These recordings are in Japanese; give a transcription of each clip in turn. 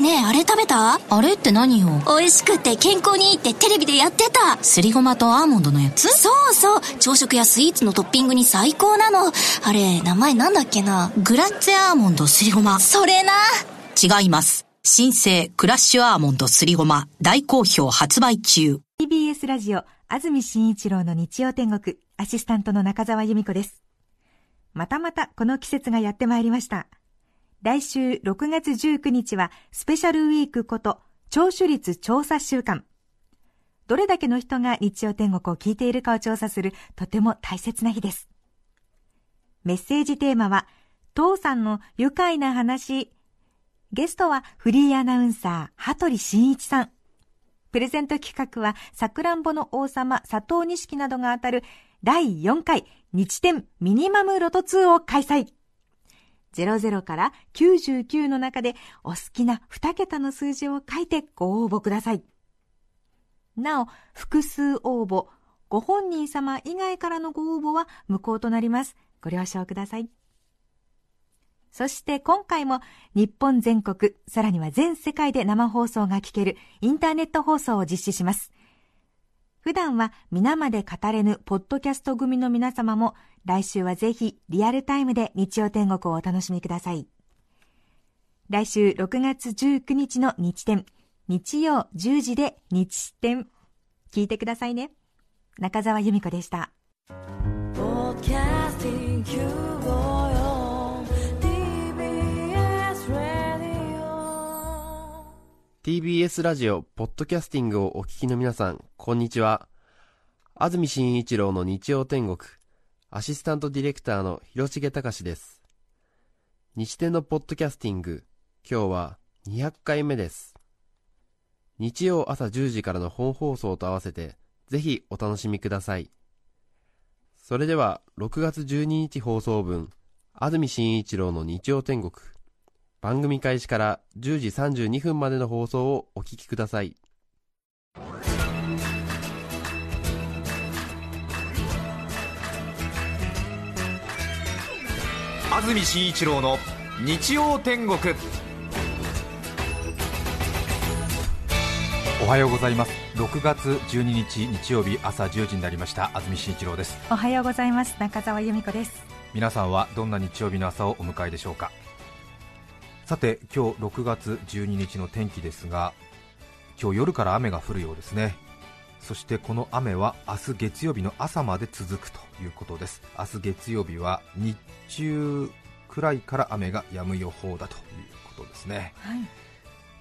ねえあれ食べた？あれって何よ？美味しくて健康にいいってテレビでやってた。すりごまとアーモンドのやつ？そうそう、朝食やスイーツのトッピングに最高なの。あれ名前なんだっけな。グラッツェアーモンドすりごま。それな。違います。新生クラッシュアーモンドすりごま大好評発売中。 TBS ラジオ安住紳一郎の日曜天国、アシスタントの中澤由美子です。またまたこの季節がやってまいりました。来週6月19日はスペシャルウィークこと聴取率調査週間。どれだけの人が日曜天国を聞いているかを調査するとても大切な日です。メッセージテーマは父さんの愉快な話。ゲストはフリーアナウンサー羽鳥慎一さん。プレゼント企画はさくらんぼの王様佐藤錦などが当たる第4回日天ミニマムロト2を開催。00から99の中でお好きな2桁の数字を書いてご応募ください。なお、複数応募、ご本人様以外からのご応募は無効となります。ご了承ください。そして今回も日本全国、さらには全世界で生放送が聞けるインターネット放送を実施します。普段は皆まで語れぬポッドキャスト組の皆様も来週はぜひリアルタイムで日曜天国をお楽しみください。来週6月19日の日天、日曜10時で日天、聞いてくださいね。中澤由美子でした。TBS ラジオポッドキャスティングをお聞きの皆さん、こんにちは。安住紳一郎の日曜天国、アシスタントディレクターの広重隆です。日天のポッドキャスティング、今日は200回目です。日曜朝10時からの本放送と合わせてぜひお楽しみください。それでは6月12日放送分、安住紳一郎の日曜天国、番組開始から10時32分までの放送をお聞きください。安住紳一郎の日曜天国。おはようございます。6月12日日曜日朝10時になりました。安住紳一郎です。おはようございます。中澤由美子です。皆さんはどんな日曜日の朝をお迎えでしょうか。さて今日6月12日の天気ですが、今日夜から雨が降るようですね。そしてこの雨は明日月曜日の朝まで続くということです。明日月曜日は日中くらいから雨が止む予報だということですね、はい、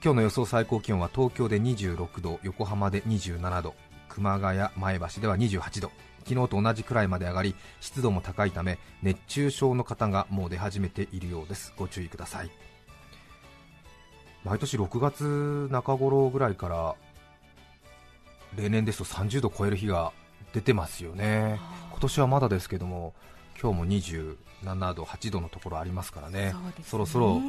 今日の予想最高気温は東京で26度、横浜で27度、熊谷、前橋では28度、昨日と同じくらいまで上がり、湿度も高いため熱中症の方がもう出始めているようです。ご注意ください。毎年6月中頃ぐらいから例年ですと30度超える日が出てますよね。今年はまだですけども、今日も27度、8度のところありますから ね、そろそろ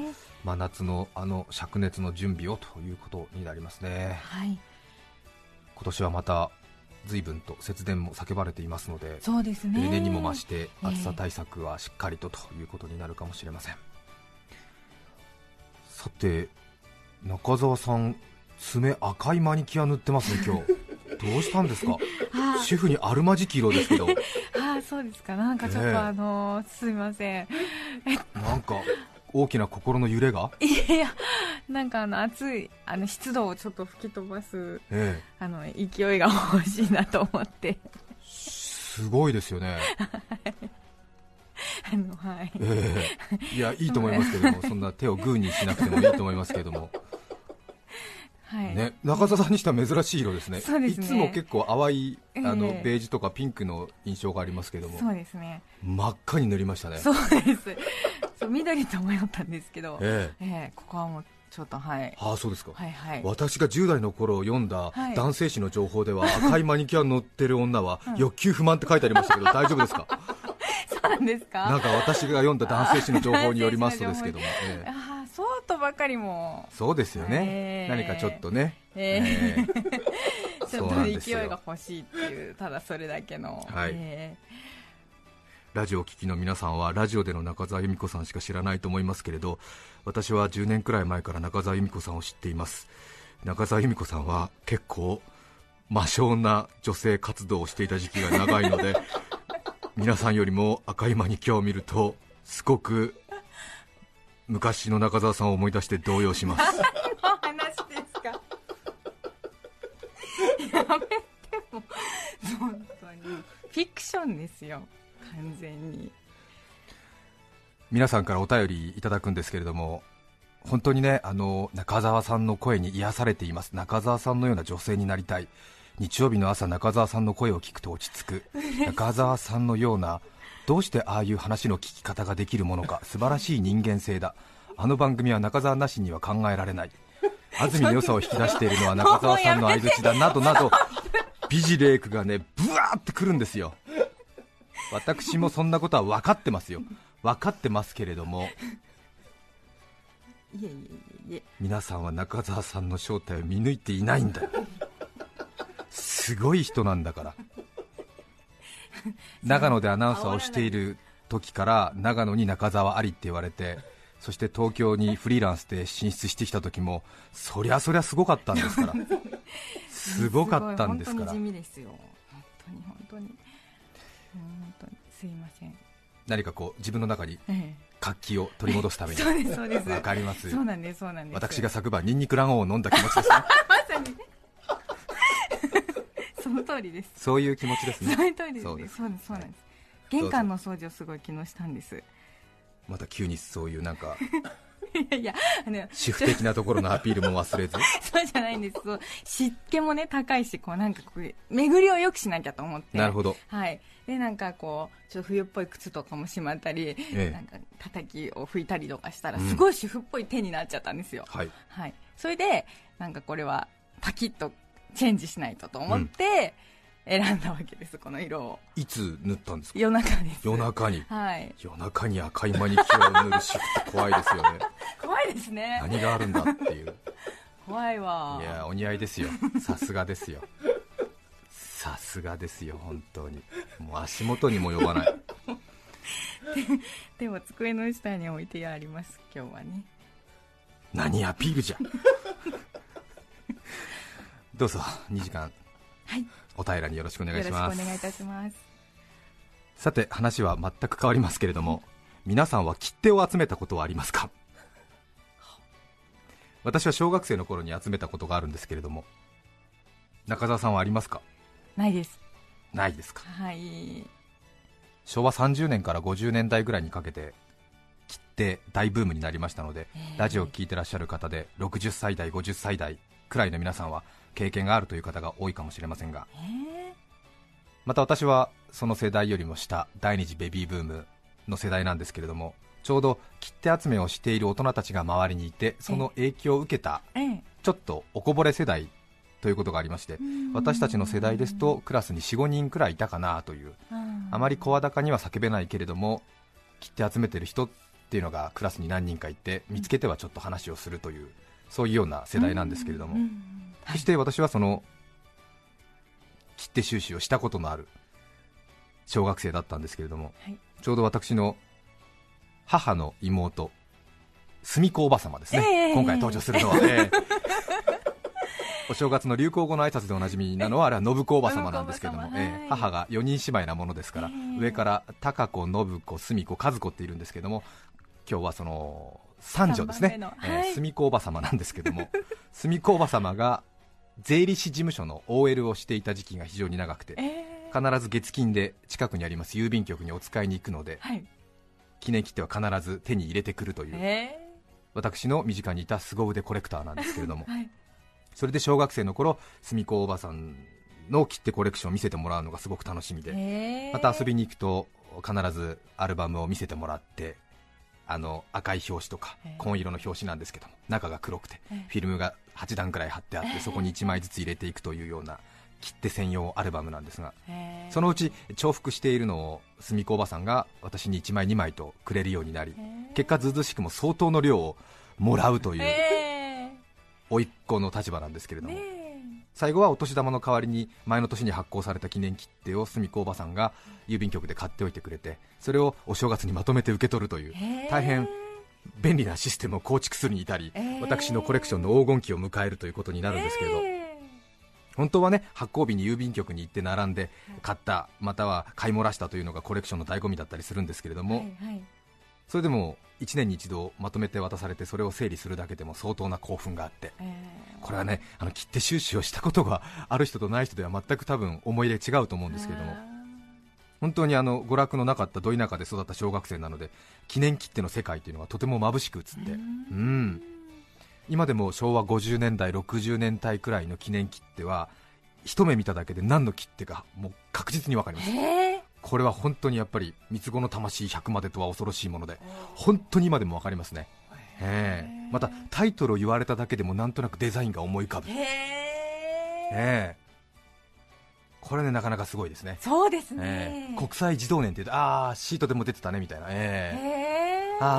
真夏のあの灼熱の準備をということになりますね、はい、今年はまた随分と節電も叫ばれていますの で、 そうです、ね、例年にも増して暑さ対策はしっかりとということになるかもしれません。さて中澤さん、爪赤いマニキュア塗ってますね今日。どうしたんですか。主婦にあるまじき色ですけど。あ、そうですか。なんかちょっと、すみません。なんか大きな心の揺れが。いや、なんか暑い湿度をちょっと吹き飛ばす、勢いが欲しいなと思って。すごいですよね。はい、いやいいと思いますけども、そんな手をグーにしなくてもいいと思いますけども、はいね、中澤さんにしては珍しい色です ね。いつも結構淡いベージュとかピンクの印象がありますけども、そうですね、真っ赤に塗りましたね。そうです、そう緑と迷ったんですけど、ここはもうちょっと、はい、ああそうですか、はいはい、私が10代の頃読んだ男性誌の情報では、赤いマニキュアに乗ってる女は欲求不満って書いてありましたけど、大丈夫ですか。ですか。なんか私が読んだ男性誌の情報によりますとですけども、あ、そうとばかりもそうですよね、何かちょっとね、ちょっと勢いが欲しいっていう、ただそれだけの、はい、ラジオを聴きの皆さんはラジオでの中澤由美子さんしか知らないと思いますけれど、私は10年くらい前から中澤由美子さんを知っています。中澤由美子さんは結構魔性な女性活動をしていた時期が長いので皆さんよりも赤いマニキュアを見るとすごく昔の中澤さんを思い出して動揺します。何の話ですか。やめても本当にフィクションですよ完全に。皆さんからお便りいただくんですけれども、本当にね、中澤さんの声に癒されています。中澤さんのような女性になりたい。日曜日の朝、中澤さんの声を聞くと落ち着く。中澤さんのような、どうしてああいう話の聞き方ができるものか、素晴らしい人間性だ。あの番組は中澤なしには考えられない。安住の良さを引き出しているのは中澤さんの相槌だ、などなど美辞麗句がね、ブワーってくるんですよ。私もそんなことは分かってますよ。分かってますけれども、いえいえいえ、皆さんは中澤さんの正体を見抜いていないんだよ。すごい人なんだから。長野でアナウンサーをしている時から長野に中澤ありって言われて、そして東京にフリーランスで進出してきた時もそりゃすごかったんですから。すごかったんですから。本当に地味ですよ。本当にすいません。何かこう自分の中に活気を取り戻すために。そうですそうです。わかります。そうなんですそうなんです。私が昨晩ニンニク卵黄を飲んだ気持ちですね。まさにその通りです。そういう気持ちですね。玄関の掃除をすごい昨日したんです。また急にそういうなんかいや主婦的なところのアピールも忘れずそうじゃないんです。そう、湿気もね高いし、こうなんかこう巡りを良くしなきゃと思って。なるほど。はい、でなんかこうちょっと冬っぽい靴とかもしまったり、なんか叩きを拭いたりとかしたら、すごい主婦っぽい手になっちゃったんですよ。はいはい、それでなんかこれはパキッとチェンジしないとと思って選んだわけです。この色をいつ塗ったんですか。夜中です。夜中に、はい、夜中に赤いマニキュアを塗るシフト、怖いですよね。怖いですね。何があるんだっていう。怖いわ。いや、お似合いですよ。さすがですよ。さすがですよ。本当にもう足元にも呼ばない。でも机の下に置いてあります。今日はね、何アピールじゃん。どうぞ2時間、はい、お平らによろしくお願いします。よろしくお願いいたします。さて、話は全く変わりますけれども、皆さんは切手を集めたことはありますか。私は小学生の頃に集めたことがあるんですけれども、中澤さんはありますか。ないです。ないですか。はい。昭和30年から50年代ぐらいにかけて切手大ブームになりましたので、ラジオを聞いてらっしゃる方で60歳代50歳代くらいの皆さんは経験があるという方が多いかもしれませんが、また私はその世代よりも下、第二次ベビーブームの世代なんですけれども、ちょうど切手集めをしている大人たちが周りにいて、その影響を受けたちょっとおこぼれ世代ということがありまして、私たちの世代ですとクラスに 4,5 人くらいいたかなという、あまり声高には叫べないけれども、切手集めてる人っていうのがクラスに何人かいて、見つけてはちょっと話をするという、そういうような世代なんですけれども、そして私はその切手収集をしたことのある小学生だったんですけれども、はい、ちょうど私の母の妹、すみこおばさまですね、今回登場するのは、お正月の流行語の挨拶でおなじみなのは、あれは信子おばさまなんですけれども、母が4人姉妹なものですから、上から貴子、信子、すみ子、和子っているんですけれども、今日はその三女ですね、すみこおばさまなんですけども、すみこおばさまが税理士事務所の OL をしていた時期が非常に長くて、必ず月金で近くにあります郵便局にお使いに行くので、記念切手は必ず手に入れてくるという、私の身近にいた凄腕コレクターなんですけれども、はい、それで小学生の頃、すみこおばさんの切手コレクションを見せてもらうのがすごく楽しみで、また遊びに行くと必ずアルバムを見せてもらって、あの赤い表紙とか紺色の表紙なんですけども、中が黒くてフィルムが8段くらい貼ってあって、そこに1枚ずつ入れていくというような切手専用アルバムなんですが、そのうち重複しているのをすみこおばさんが私に1枚2枚とくれるようになり、結果ずうずうしくも相当の量をもらうという甥っ子の立場なんですけれども、最後はお年玉の代わりに前の年に発行された記念切手をすみこおばさんが郵便局で買っておいてくれて、それをお正月にまとめて受け取るという大変便利なシステムを構築するに至り、私のコレクションの黄金期を迎えるということになるんですけれど、本当はね、発行日に郵便局に行って並んで買ったまたは買い漏らしたというのがコレクションの醍醐味だったりするんですけれども、それでも1年に一度まとめて渡されて、それを整理するだけでも相当な興奮があって、これはね、切手収集をしたことがある人とない人では全く多分思い入れ違うと思うんですけれども、本当に娯楽のなかったど田舎で育った小学生なので、記念切手の世界というのがとても眩しく映って、今でも昭和50年代60年代くらいの記念切手は一目見ただけで何の切手かもう確実に分かります。これは本当にやっぱり三つ子の魂100までとは恐ろしいもので、本当に今でも分かりますね。またタイトルを言われただけでもなんとなくデザインが思い浮かぶ。これね、なかなかすごいですね。そうですね、国際児童年って言うと、あーシートでも出てたねみたいな、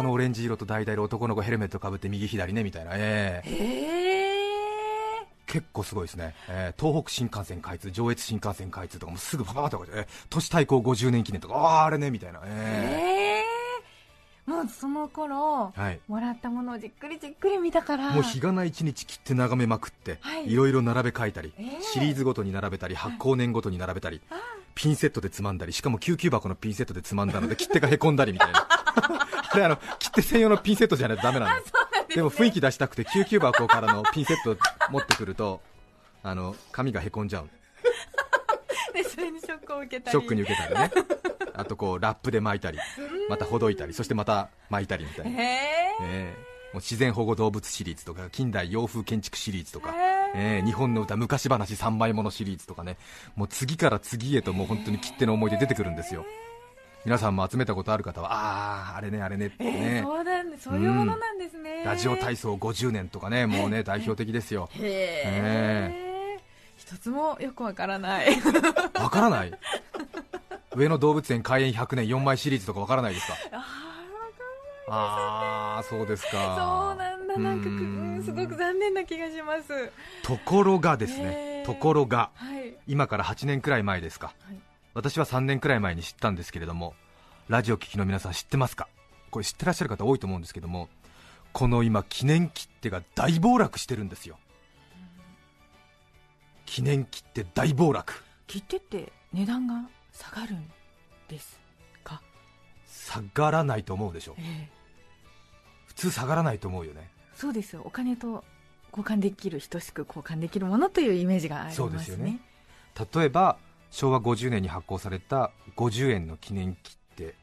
オレンジ色と橙色、男の子ヘルメットかぶって右左ねみたいな、結構すごいですね。東北新幹線開通、上越新幹線開通とかもすぐパパパとかで、都市対抗50年記念とか、あれねみたいな、もうその頃、もらったものをじっくりじっくり見たから、もう日がな一日切って眺めまくって、いろいろ並べ替えたり、シリーズごとに並べたり、発行年ごとに並べたり、ピンセットでつまんだり、しかも救急箱のピンセットでつまんだので切手がへこんだりみたいなあれ切手専用のピンセットじゃないとダメなんです。でも雰囲気出したくて救急箱からのピンセットを持ってくると髪がへこんじゃうで、それにショックを受けたり、ショックに受けたりねあとこうラップで巻いたり、またほどいたり、そしてまた巻いたりみたいな、もう自然保護動物シリーズとか、近代洋風建築シリーズとか、日本の歌昔話3枚ものシリーズとかね、もう次から次へと、もう本当に切手の思い出出てくるんですよ。皆さんも集めたことある方は、あれねあれねってね、そういうものなんですね。ラジオ体操50年とかね、もうね代表的ですよ。一つもよくわからないわからない上野動物園開園100年4枚シリーズとかわからないですか？あー、そうですか。そうなんだ。なんかすごく残念な気がします。ところがですね、ところが、今から8年くらい前ですか、私は3年くらい前に知ったんですけれども、ラジオ聴きの皆さん知ってますか？これ知ってらっしゃる方多いと思うんですけども、この今記念切手が大暴落してるんですよ。記念切手大暴落。切手って値段が下がるんですか？下がらないと思うでしょ、普通下がらないと思うよね。そうですよ、お金と交換できる、等しく交換できるものというイメージがありますね。そうですよね。例えば昭和50年に発行された50円の記念切手、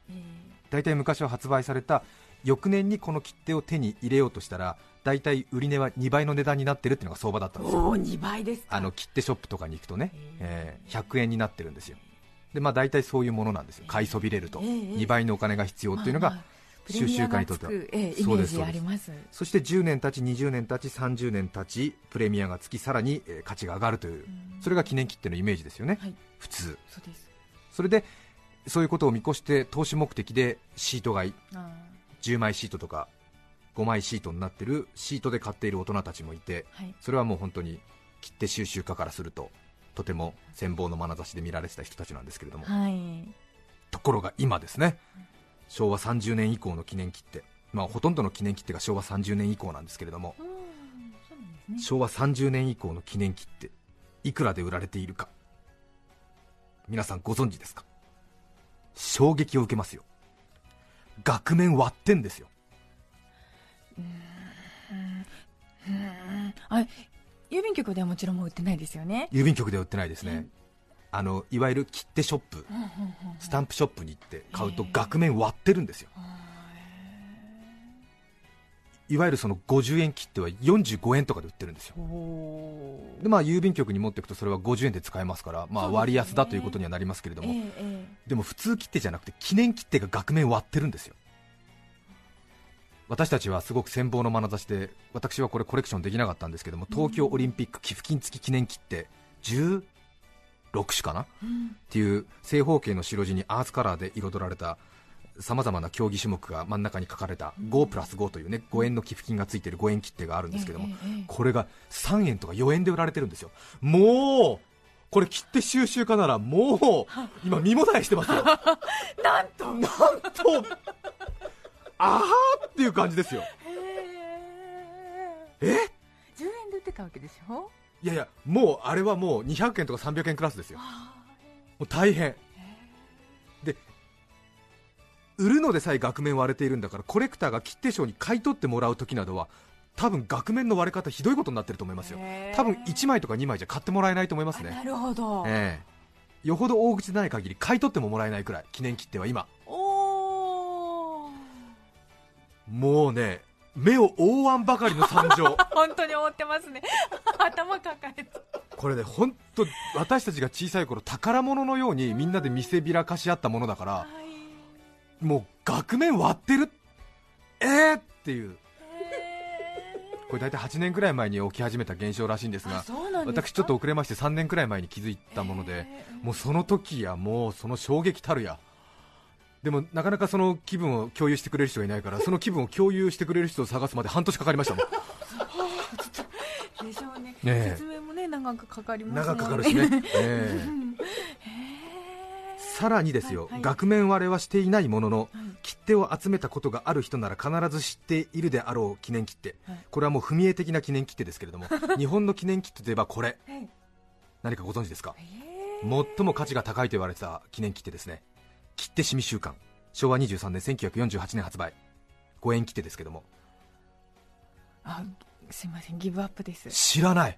だいたい昔は発売された翌年にこの切手を手に入れようとしたら、だいたい売り値は2倍の値段になってるっていうのが相場だったんですよ。おー、2倍ですか。切手ショップとかに行くとね、100円になってるんですよ。で、まあだいたいそういうものなんですよ。買いそびれると2倍のお金が必要っていうのが収集家にとっては、そうです。そして10年経ち、20年経ち、30年経ち、プレミアがつき、さらに価値が上がるという、それが記念切手のイメージですよね、普通。そうです。それでそういうことを見越して投資目的でシート買い、10枚シートとか5枚シートになってる、シートで買っている大人たちもいて、それはもう本当に切手収集家からするととても羨望の眼差しで見られてた人たちなんですけれども、ところが今ですね、昭和30年以降の記念切手、ほとんどの記念切手が昭和30年以降なんですけれども、昭和30年以降の記念切手いくらで売られているか皆さんご存知ですか？衝撃を受けますよ。額面割ってんですよ。郵便局ではもちろんもう売ってないですよね。郵便局では売ってないですね。いわゆる切手ショップ、スタンプショップに行って買うと額面割ってるんですよ。いわゆるその50円切手は45円とかで売ってるんですよ。で、郵便局に持っていくとそれは50円で使えますから、割安だということにはなりますけれども、でも普通切手じゃなくて記念切手が額面割ってるんですよ。私たちはすごく羨望の眼差しで、私はこれコレクションできなかったんですけども、東京オリンピック寄付金付き記念切手106種かな、っていう正方形の白地にアースカラーで彩られた様々な競技種目が真ん中に書かれた5プラス5というね、5円の寄付金がついている5円切手があるんですけども、これが3円とか4円で売られてるんですよ。もうこれ切手収集家ならもう今身もだえしてますよなんとあーっていう感じですよ。10円で売ってたわけでしょ。いやいや、もうあれはもう200円とか300円クラスですよ。もう大変で、売るのでさえ額面割れているんだから、コレクターが切手賞に買い取ってもらうときなどは多分額面の割れ方ひどいことになってると思いますよ。多分1枚とか2枚じゃ買ってもらえないと思いますね。なるほど、よほど大口でない限り買い取ってももらえないくらい記念切手は今もうね、目を覆わんばかりの惨状本当に覆ってますね頭抱えてこれね、本当私たちが小さい頃宝物のようにみんなで見せびらかし合ったものだから、はい、もう額面割ってるっていう、これ大体8年くらい前に起き始めた現象らしいんですが、私ちょっと遅れまして3年くらい前に気づいたもので、もうその時やもうその衝撃たるや。でもなかなかその気分を共有してくれる人がいないから、その気分を共有してくれる人を探すまで半年かかりましたもんでしょうね。説明もね長くかかりますね。長くかかるしねさらにですよ、額面割れはしていないものの、切手を集めたことがある人なら必ず知っているであろう記念切手、これはもう踏み絵的な記念切手ですけれども日本の記念切手といえばこれ、何かご存知ですか。最も価値が高いと言われた記念切手ですね。切手趣味週間、昭和23年1948年発売、5円切手ですけども、あ、すいません、ギブアップです。知らない。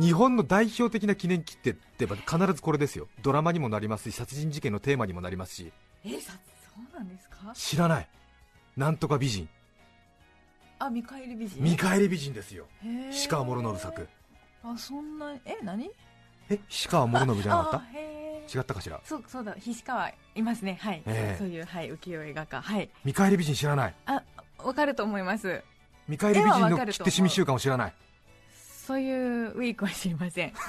日本の代表的な記念切手って必ずこれですよ。ドラマにもなりますし、殺人事件のテーマにもなりますし。そうなんですか。知らない。なんとか美人、見返り美人、見返り美人ですよ。石川諸信作。そんな、何、菱川諸信じゃなかった？違ったかしら。そうだ、菱川いますね。はい、そういう、浮世絵画家。見返り美人知らない。わかると思います。見返り美人の切手趣味週間を知らない。そういうウィークは知りません。す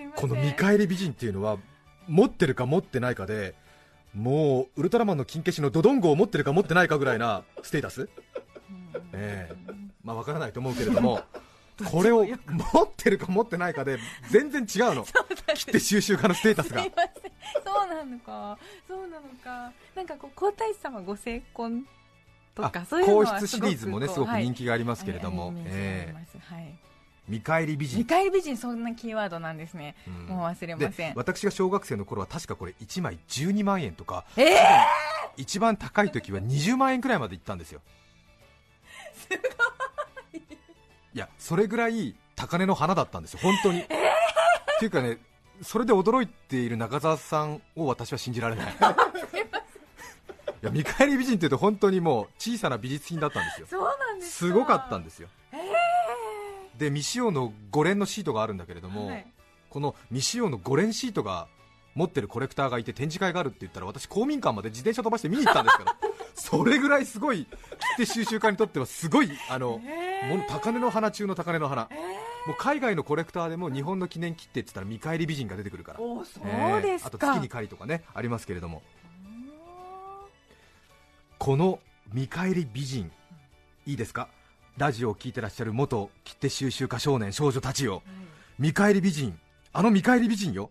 いません。この見返り美人っていうのは持ってるか持ってないかで、もうウルトラマンの金消しのドドンゴを持ってるか持ってないかぐらいなステータス。まあわからないと思うけれども。これを持ってるか持ってないかで全然違うの切手収集家のステータスが。そうなのか。なんかこう、皇太子様ご成婚とかそういうのは皇室シリーズもねすごく人気がありますけれども、見返り美人、見返り美人、そんなキーワードなんですね。もう忘れません。私が小学生の頃は確かこれ1枚12万円とか、一番高い時は20万円くらいまでいったんですよ。すごい。いや、それぐらい高値の花だったんですよ、本当に。っていうかね、それで驚いている中澤さんを私は信じられない。いや、見返り美人っていうと本当にもう小さな美術品だったんですよ。そうなんですか。すごかったんですよ。で、未使用の5連のシートがあるんだけれども、この未使用の5連シートが持ってるコレクターがいて展示会があるって言ったら、私公民館まで自転車飛ばして見に行ったんですからそれぐらいすごい、切手収集家にとってはすごい、高値の花中の高値の花。もう海外のコレクターでも日本の記念切手って言ったら見返り美人が出てくるから。そうですか。あと月に狩りとかね、ありますけれども、この見返り美人、いいですか、ラジオを聞いてらっしゃる元切手収集家少年少女たちよ、見返り美人、あの見返り美人よ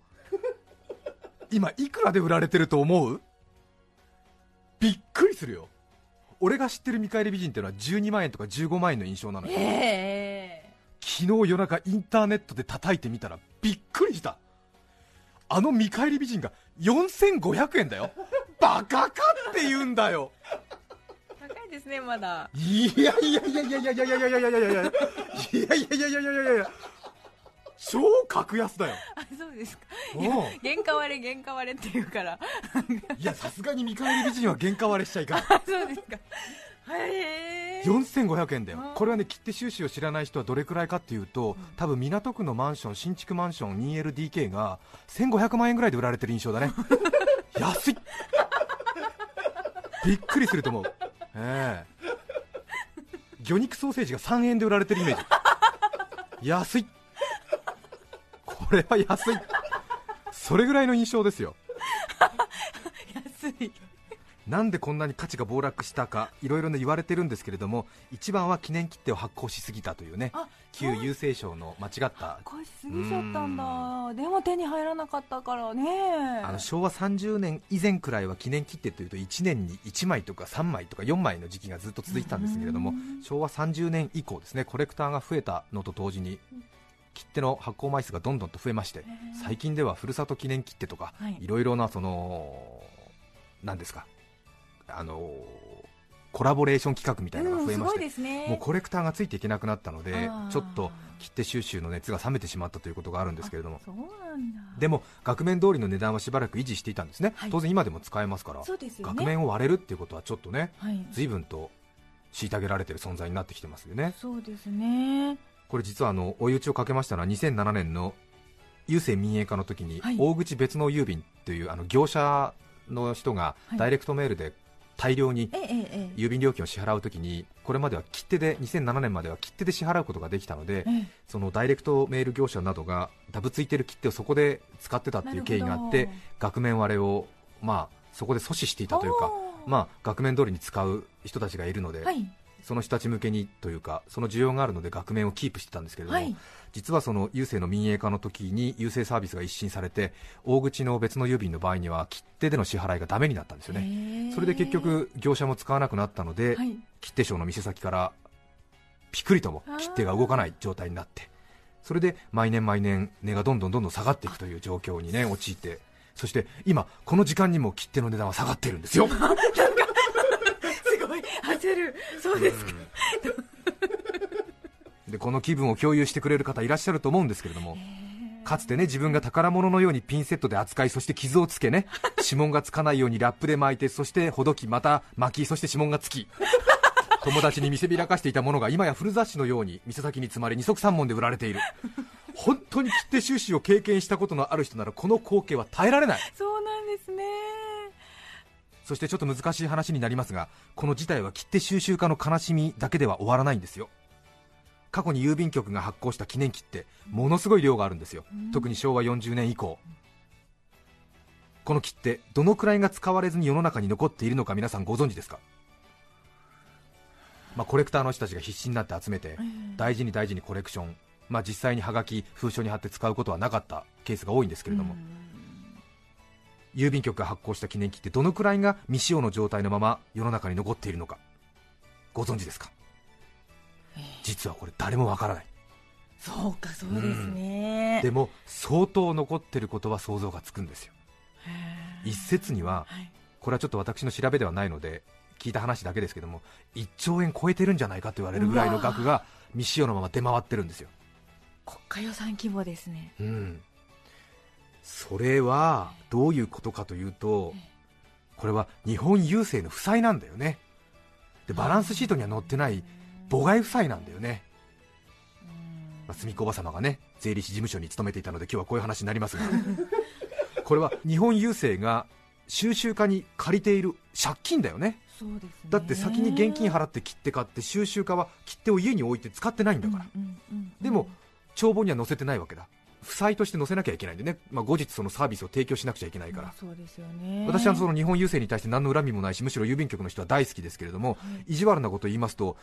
今いくらで売られてると思う？びっくりするよ。俺が知ってる見返り美人っていうのは12万円とか15万円の印象なのよ。昨日夜中インターネットで叩いてみたらびっくりした。あの見返り美人が4500円だよバカかって言うんだよ。高いですね、まだ。いや超格安だよ。そうですか。原価割れっていうからいや、さすがに見返り美人は原価割れしちゃいかんそうですか。4500円だよ。これはね、切手収集を知らない人はどれくらいかっていうと、多分港区のマンション、新築マンション 2LDK が1500万円ぐらいで売られてる印象だね安いびっくりすると思う。魚肉ソーセージが3円で売られてるイメージ安い。これは安いそれぐらいの印象ですよ。安い。なんでこんなに価値が暴落したか、いろいろ言われてるんですけれども、一番は記念切手を発行しすぎたというね、旧郵政省の間違った、発行しすぎちゃったんだ。でも手に入らなかったからね。昭和30年以前くらいは記念切手というと1年に1枚とか3枚とか4枚の時期がずっと続いてたんですけれども、昭和30年以降ですね、コレクターが増えたのと同時に切手の発行枚数がどんどんと増えまして、最近ではふるさと記念切手とか、いろいろなその何ですか、コラボレーション企画みたいなのが増えまして、もうコレクターがついていけなくなったので、ちょっと切手収集の熱が冷めてしまったということがあるんですけれども、でも額面通りの値段はしばらく維持していたんですね、当然今でも使えますから、額面を割れるっていうことはちょっとね、随分と虐げられている存在になってきてますよね。そうですね。これ実は追い打ちをかけましたのは2007年の郵政民営化の時に、大口別納郵便という業者の人がダイレクトメールで大量に郵便料金を支払うときに、これまでは切手で、2007年までは切手で支払うことができたので、そのダイレクトメール業者などがダブついている切手をそこで使ってたっていう経緯があって、額面割れをそこで阻止していたというか、額面通りに使う人たちがいるので、その人たち向けにというか、その需要があるので額面をキープしてたんですけれども、実はその郵政の民営化の時に郵政サービスが一新されて、大口の別の郵便の場合には切手での支払いがダメになったんですよね。それで結局業者も使わなくなったので、切手商の店先からピクリとも切手が動かない状態になって、それで毎年値がどんどん下がっていくという状況にね陥って、そして今この時間にも切手の値段は下がっているんですよ。焦る。そうですか。でこの気分を共有してくれる方いらっしゃると思うんですけれども、かつてね、自分が宝物のようにピンセットで扱い、そして傷をつけね、指紋がつかないようにラップで巻いて、そしてほどき、また巻き、そして指紋がつき、友達に見せびらかしていたものが今や古雑誌のように店先に積まれ、二足三文で売られている。本当に切手収集を経験したことのある人ならこの光景は耐えられない。そうなんですね。そしてちょっと難しい話になりますが、この事態は切手収集家の悲しみだけでは終わらないんですよ。過去に郵便局が発行した記念切手、ものすごい量があるんですよ。特に昭和40年以降、この切手どのくらいが使われずに世の中に残っているのか、皆さんご存知ですか。コレクターの人たちが必死になって集めて、大事に大事にコレクション、実際にハガキ、封書に貼って使うことはなかったケースが多いんですけれども、郵便局が発行した記念切手、どのくらいが未使用の状態のまま世の中に残っているのかご存知ですか。実はこれ誰もわからない。そうか、そうですね。でも相当残っていることは想像がつくんですよ。一説には、これはちょっと私の調べではないので聞いた話だけですけども、1兆円超えてるんじゃないかと言われるぐらいの額が未使用のまま出回ってるんですよ。国家予算規模ですね。それはどういうことかというと、これは日本郵政の負債なんだよね。でバランスシートには載ってない母外負債なんだよね。すみこおばさまがね、税理士事務所に勤めていたので今日はこういう話になりますがこれは日本郵政が収集家に借りている借金だよね。そうですね。だって先に現金払って切手買って、収集家は切手を家に置いて使ってないんだから。でも帳簿には載せてないわけだ。負債として載せなきゃいけないんでね、後日そのサービスを提供しなくちゃいけないから。そうですよね。私はその日本郵政に対して何の恨みもないし、むしろ郵便局の人は大好きですけれども、意地悪なことを言いますと、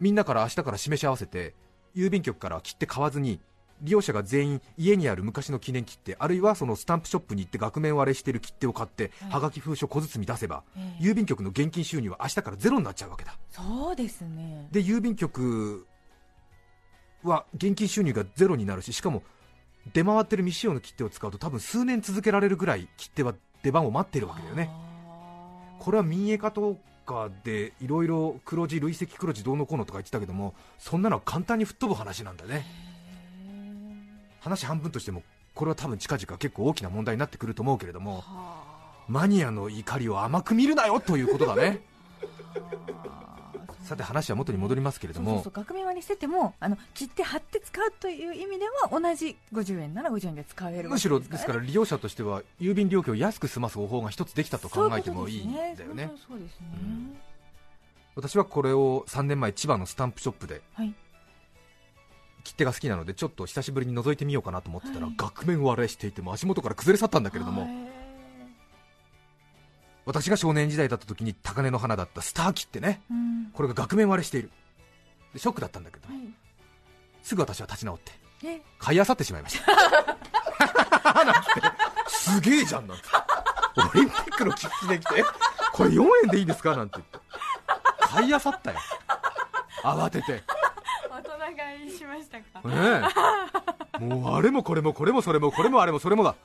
みんなから明日から示し合わせて、郵便局からは切って買わずに、利用者が全員家にある昔の記念切手、あるいはそのスタンプショップに行って額面割れしている切手を買って、はがき封書小包出せば、郵便局の現金収入は明日からゼロになっちゃうわけだ。そうですね。で郵便局は現金収入がゼロになるし、しかも出回ってる未使用の切手を使うと、多分数年続けられるぐらい切手は出番を待っているわけだよね。これは民営化とかでいろいろ黒字累積黒字どうのこうのとか言ってたけども、そんなのは簡単に吹っ飛ぶ話なんだね。話半分としてもこれは多分近々結構大きな問題になってくると思うけれども、マニアの怒りを甘く見るなよということだね。さて話は元に戻りますけれども、額面割りしてても切手貼って使うという意味では、同じ50円なら50円で使えるわけですからね。むしろですから利用者としては郵便料金を安く済ます方法が一つできたと考えてもいいんだよね。私はこれを3年前千葉のスタンプショップで切手が好きなのでちょっと久しぶりに覗いてみようかなと思ってたら、額面割れしていても足元から崩れ去ったんだけれども、私が少年時代だった時に高根の花だったスター切手ね、これが額面割れしている。でショックだったんだけど、すぐ私は立ち直って買い漁ってしまいましたなんてすげえじゃんなんてオリンピックの切符で来てこれ4円でいいですかなんて言って買い漁ったよ慌てて。大人買いしましたか、ね、えもうあれもこれもこれもそれもこれもあれもそれもだ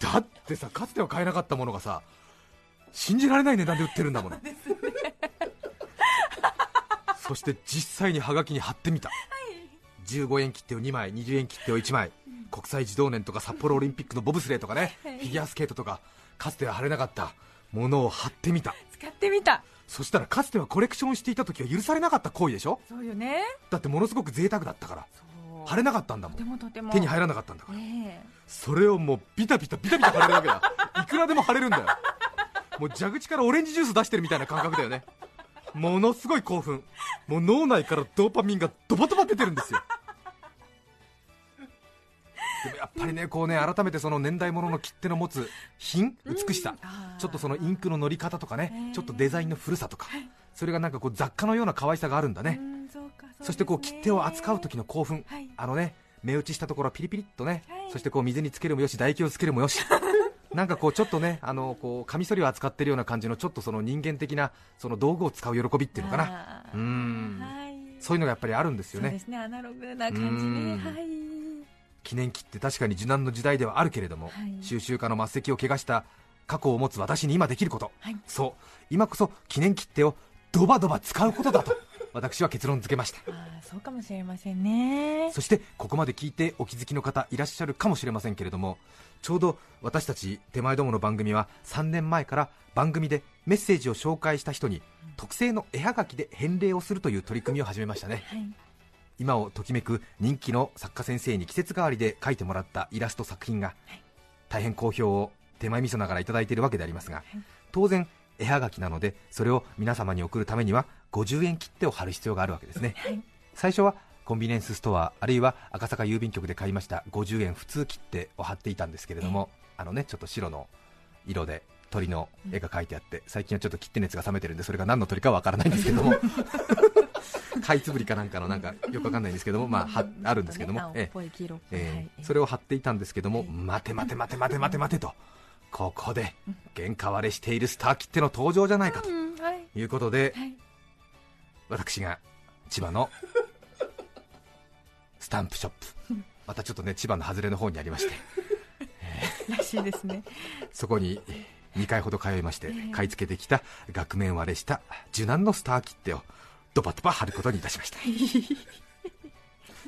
だってさ、かつては買えなかったものがさ、信じられない値段で売ってるんだもの。 そうですねそして実際にハガキに貼ってみた、はい、15円切手を2枚、20円切手を1枚、国際児童年とか札幌オリンピックのボブスレーとかね、はい、フィギュアスケートとかかつては貼れなかったものを貼ってみた、使ってみた。そしたらかつてはコレクションしていた時は許されなかった行為でしょ。そうよね。だってものすごく贅沢だったから、貼れなかったんだもん。とても手に入らなかったんだから、それをもうビタビタ貼れるわけだいくらでも貼れるんだよもう蛇口からオレンジジュース出してるみたいな感覚だよねものすごい興奮、もう脳内からドーパミンがドバドバ出てるんですよでもやっぱりね、こうね、改めてその年代物の切手の持つ品、美しさ、ちょっとそのインクの乗り方とかね、ちょっとデザインの古さとか、それがなんかこう雑貨のような可愛さがあるんだね。そしてこう切手を扱う時の興奮、あのね、目打ちしたところはピリピリっとね、そしてこう水につけるもよし、唾液をつけるもよしなんかこうちょっとね、こうカミソリを扱ってるような感じの、ちょっとその人間的なその道具を使う喜びっていうのかな、そういうのがやっぱりあるんですよね。そうですね、アナログな感じね。はい、記念切手、確かに受難の時代ではあるけれども、収集家の末席を怪我した過去を持つ私に今できること、そう今こそ記念切手をドバドバ使うことだと私は結論付けました。あ、そうかもしれませんね。そしてここまで聞いてお気づきの方いらっしゃるかもしれませんけれども、ちょうど私たち手前どもの番組は3年前から番組でメッセージを紹介した人に特製の絵はがきで返礼をするという取り組みを始めましたね。今をときめく人気の作家先生に季節代わりで描いてもらったイラスト作品が大変好評を手前味噌ながらいただいているわけでありますが、当然絵はがきなのでそれを皆様に送るためには50円切手を貼る必要があるわけですね。最初はコンビニエンスストア、あるいは赤坂郵便局で買いました50円普通切手を貼っていたんですけれども、あのね、ちょっと白の色で鳥の絵が描いてあって、最近はちょっと切手熱が冷めてるんでそれが何の鳥かわからないんですけどもかいつぶりかなんかのなんかよくわかんないんですけども、まああるんですけども、それを貼っていたんですけども、待てと、ここで原価割れしているスター切手の登場じゃないかということで、私が千葉のスタンプショップ、またちょっとね千葉の外れの方にありましてらしいですね。そこに2回ほど通いまして、買い付けてきた額面割れした受難のスター切手をドバドバ貼ることにいたしました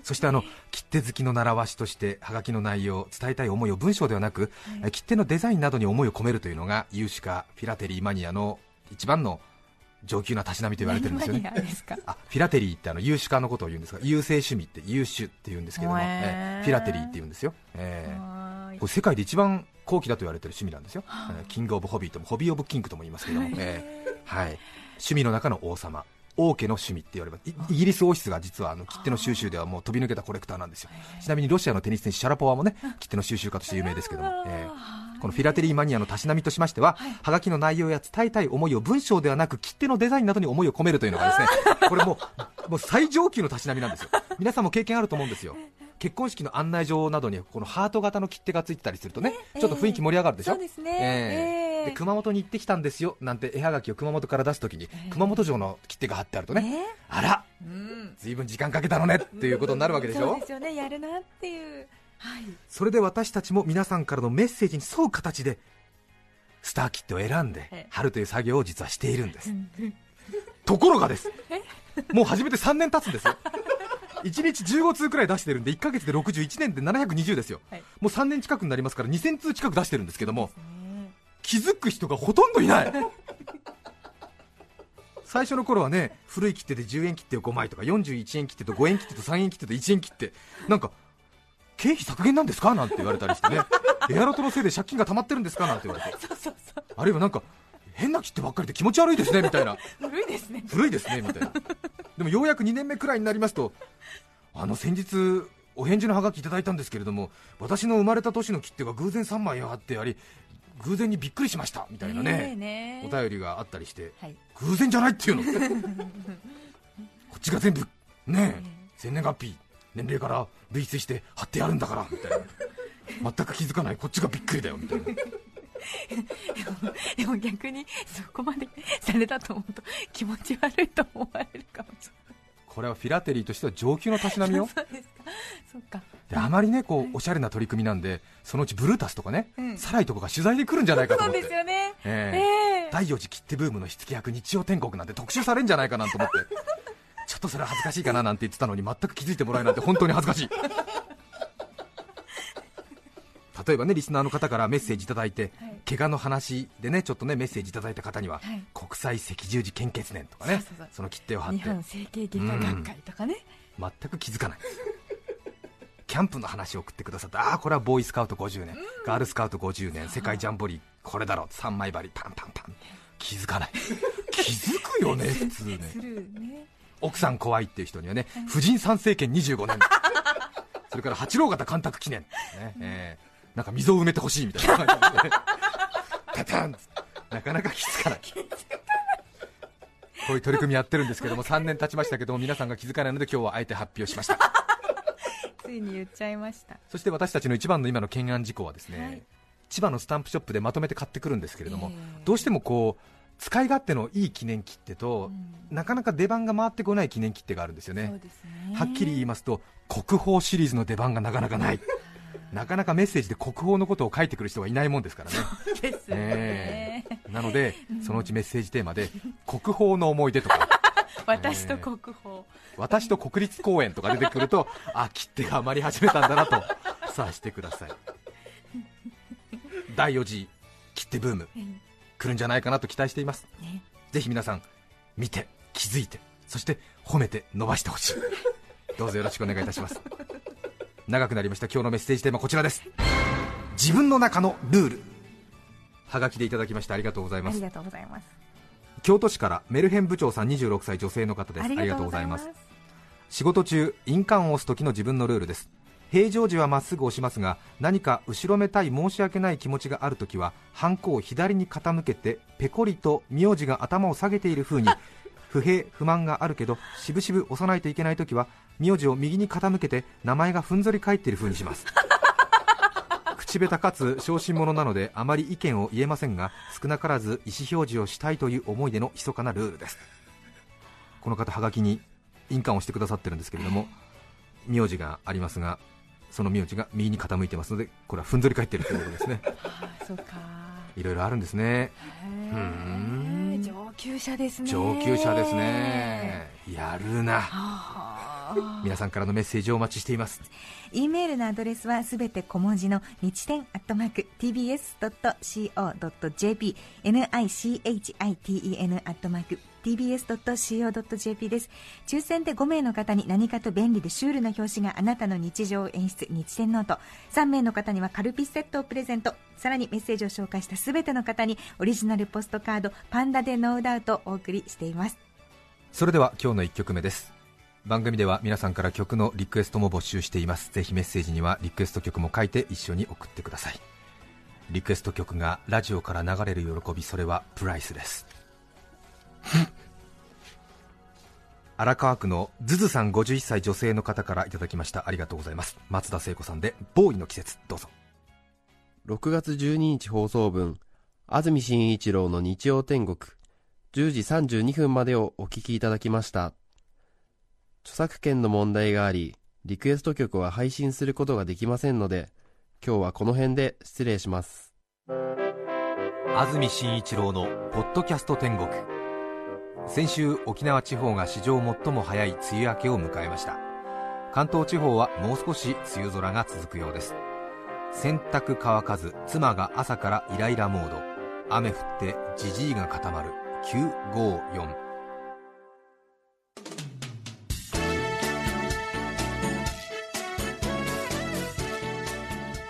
そして切手好きの習わしとしてはがきの内容を伝えたい思いを文章ではなく、切手のデザインなどに思いを込めるというのが有志家フィラテリーマニアの一番の上級なたしなみと言われてるんですよね。あ、フィラテリーって有志家のことを言うんですが、有性趣味って有種って言うんですけども、フィラテリーって言うんですよ。これ世界で一番高貴だと言われてる趣味なんですよキングオブホビーともホビーオブキングとも言いますけども、趣味の中の王様、王家の趣味って言われます。イギリス王室が実は切手の収集ではもう飛び抜けたコレクターなんですよ。ちなみにロシアのテニス選手シャラポワもね、切手の収集家として有名ですけども、このフィラテリーマニアのたしなみとしましては、はがきの内容や伝えたい思いを文章ではなく切手のデザインなどに思いを込めるというのがですね、これもう最上級のたしなみなんですよ。皆さんも経験あると思うんですよ。結婚式の案内状などにこのハート型の切手がついてたりするとね、ちょっと雰囲気盛り上がるでしょ。そうですね。で、熊本に行ってきたんですよなんて絵はがきを熊本から出すときに、熊本城の切手が貼ってあるとね、あら、ずいぶん時間かけたのねっていうことになるわけでしょ。そうですよね、やるなっていう、それで私たちも皆さんからのメッセージに沿う形でスター切手を選んで貼るという作業を実はしているんです。ところがですもう始めて3年経つんですよ1日15通くらい出してるんで、1ヶ月で61年で720ですよ、もう3年近くになりますから2000通近く出してるんですけども、気づく人がほとんどいない最初の頃はね、古い切手で10円切手を5枚とか、41円切手と5円切手と3円切手と1円切手、なんか経費削減なんですかなんて言われたりしてねエアロトのせいで借金が溜まってるんですかなんて言われてあるいはなんか変な切手ばっかりで気持ち悪いですねみたいな古いですねみたいな。でもようやく2年目くらいになりますと、先日お返事のハガキいただいたんですけれども、私の生まれた年の切手が偶然3枚貼ってあり、偶然にびっくりしましたみたいなね、お便りがあったりして、はい、偶然じゃないっていうのこっちが全部ね、生年月日年齢から類推して貼ってやるんだからみたいな全く気づかないこっちがびっくりだよみたいなでも逆にそこまでされたと思うと気持ち悪いと思われるかもしれない。これはフィラテリーとしては上級のたしなみよ。そうですか。そうか。であまりね、こうおしゃれな取り組みなんで、そのうちブルータスとかね、サライとかが取材で来るんじゃないかと思って。そうですよね。第4次切手ブームの火付け役日曜天国なんて特集されるんじゃないかなと思ってちょっとそれは恥ずかしいかななんて言ってたのに全く気づいてもらえないって本当に恥ずかしい例えばね、リスナーの方からメッセージいただいて、はい、怪我の話でね、ちょっとねメッセージいただいた方には、はい、国際赤十字献血年とかね、そうその切手を貼って日本整形外科学会とかね、全く気づかないキャンプの話を送ってくださった、あ、これはボーイスカウト50年、ガールスカウト50年、世界ジャンボリーこれだろ、3枚張りパンパンパン、気づかない気づくよね普通ね、奥さん怖いっていう人にはね、婦人参政権25年それから八郎潟干拓記念ね、なんか溝を埋めてほしいみたいな感じで、ね、タタン、なかなか気づかない。こういう取り組みやってるんですけども、3年経ちましたけども、皆さんが気づかないので今日はあえて発表しましたついに言っちゃいました。そして私たちの一番の今の懸案事項はですね、はい、千葉のスタンプショップでまとめて買ってくるんですけれども、どうしてもこう使い勝手のいい記念切手と、なかなか出番が回ってこない記念切手があるんですよね。そうですね。はっきり言いますと国宝シリーズの出番がなかなかないなかなかメッセージで国宝のことを書いてくる人がいないもんですからね。そうですね、なのでそのうちメッセージテーマで国宝の思い出とか私と国宝、私と国立公園とか出てくるとあ、切手が余り始めたんだなと察してください第4次切手ブーム来るんじゃないかなと期待しています、ね、ぜひ皆さん見て気づいて、そして褒めて伸ばしてほしいどうぞよろしくお願いいたします長くなりました。今日のメッセージテーマこちらです。自分の中のルール、はがきでいただきましてありがとうございます。ありがとうございます。京都市からメルヘン部長さん、26歳女性の方です。ありがとうございます。仕事中印鑑を押す時の自分のルールです。平常時はまっすぐ押しますが、何か後ろめたい申し訳ない気持ちがあるときはハンコを左に傾けてペコリと苗字が頭を下げている風に不平不満があるけどしぶしぶ押さないといけないときは名字を右に傾けて名前がふんぞり返っている風にします口下手かつ小心者なのであまり意見を言えませんが、少なからず意思表示をしたいという思いでの密かなルールです。この方はがきに印鑑をしてくださってるんですけれども、名字がありますがその名字が右に傾いてますので、これはふんぞり返っているということですねそうか、いろいろあるんですね。上級者ですね。上級者ですね。やるな。皆さんからのメッセージをお待ちしています。 E メールのアドレスはすべて小文字の日天@tbs.co.jp、 nichiten@tbs.co.jp です。抽選で5名の方に何かと便利でシュールな表紙があなたの日常を演出、日天ノート、3名の方にはカルピスセットをプレゼント、さらにメッセージを紹介したすべての方にオリジナルポストカードパンダでノーダウトをお送りしています。それでは今日の1曲目です。番組では皆さんから曲のリクエストも募集しています。ぜひメッセージにはリクエスト曲も書いて一緒に送ってください。リクエスト曲がラジオから流れる喜び、それはプライスです荒川区のズズさん、51歳女性の方からいただきました。ありがとうございます。松田聖子さんでボーイの季節、どうぞ。6月12日放送分、安住紳一郎の日曜天国、10時32分までをお聞きいただきました。著作権の問題があり、リクエスト曲は配信することができませんので、今日はこの辺で失礼します。安住紳一郎のポッドキャスト天国、先週沖縄地方が史上最も早い梅雨明けを迎えました。関東地方はもう少し梅雨空が続くようです。洗濯乾かず、妻が朝からイライラモード、雨降ってジジイが固まる954。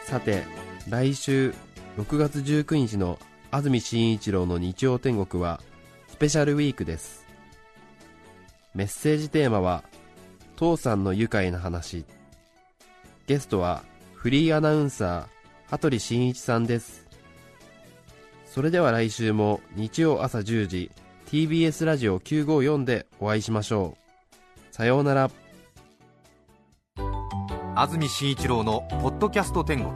さて来週6月19日の安住紳一郎の日曜天国はスペシャルウィークです。メッセージテーマは父さんの愉快な話。ゲストはフリーアナウンサー羽鳥慎一さんです。それでは来週も日曜朝10時 TBS ラジオ954でお会いしましょう。さようなら。安住紳一郎のポッドキャスト天国、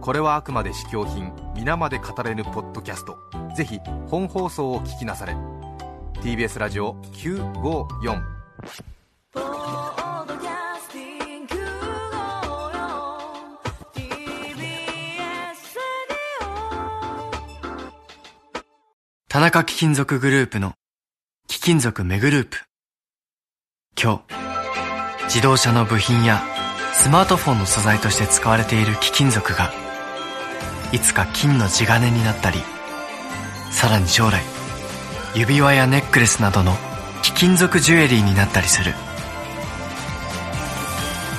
これはあくまで試供品、皆まで語れぬポッドキャスト。ぜひ本放送を聞きなされ。 TBS ラジオ954田中貴金属グループの貴金属メグループ。今日、自動車の部品やスマートフォンの素材として使われている貴金属がいつか金の地金になったり、さらに将来指輪やネックレスなどの貴金属ジュエリーになったりする。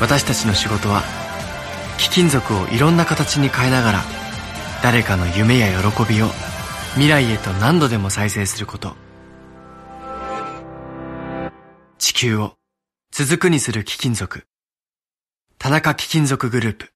私たちの仕事は貴金属をいろんな形に変えながら、誰かの夢や喜びを未来へと何度でも再生すること。地球を続くにする貴金属。田中貴金属グループ。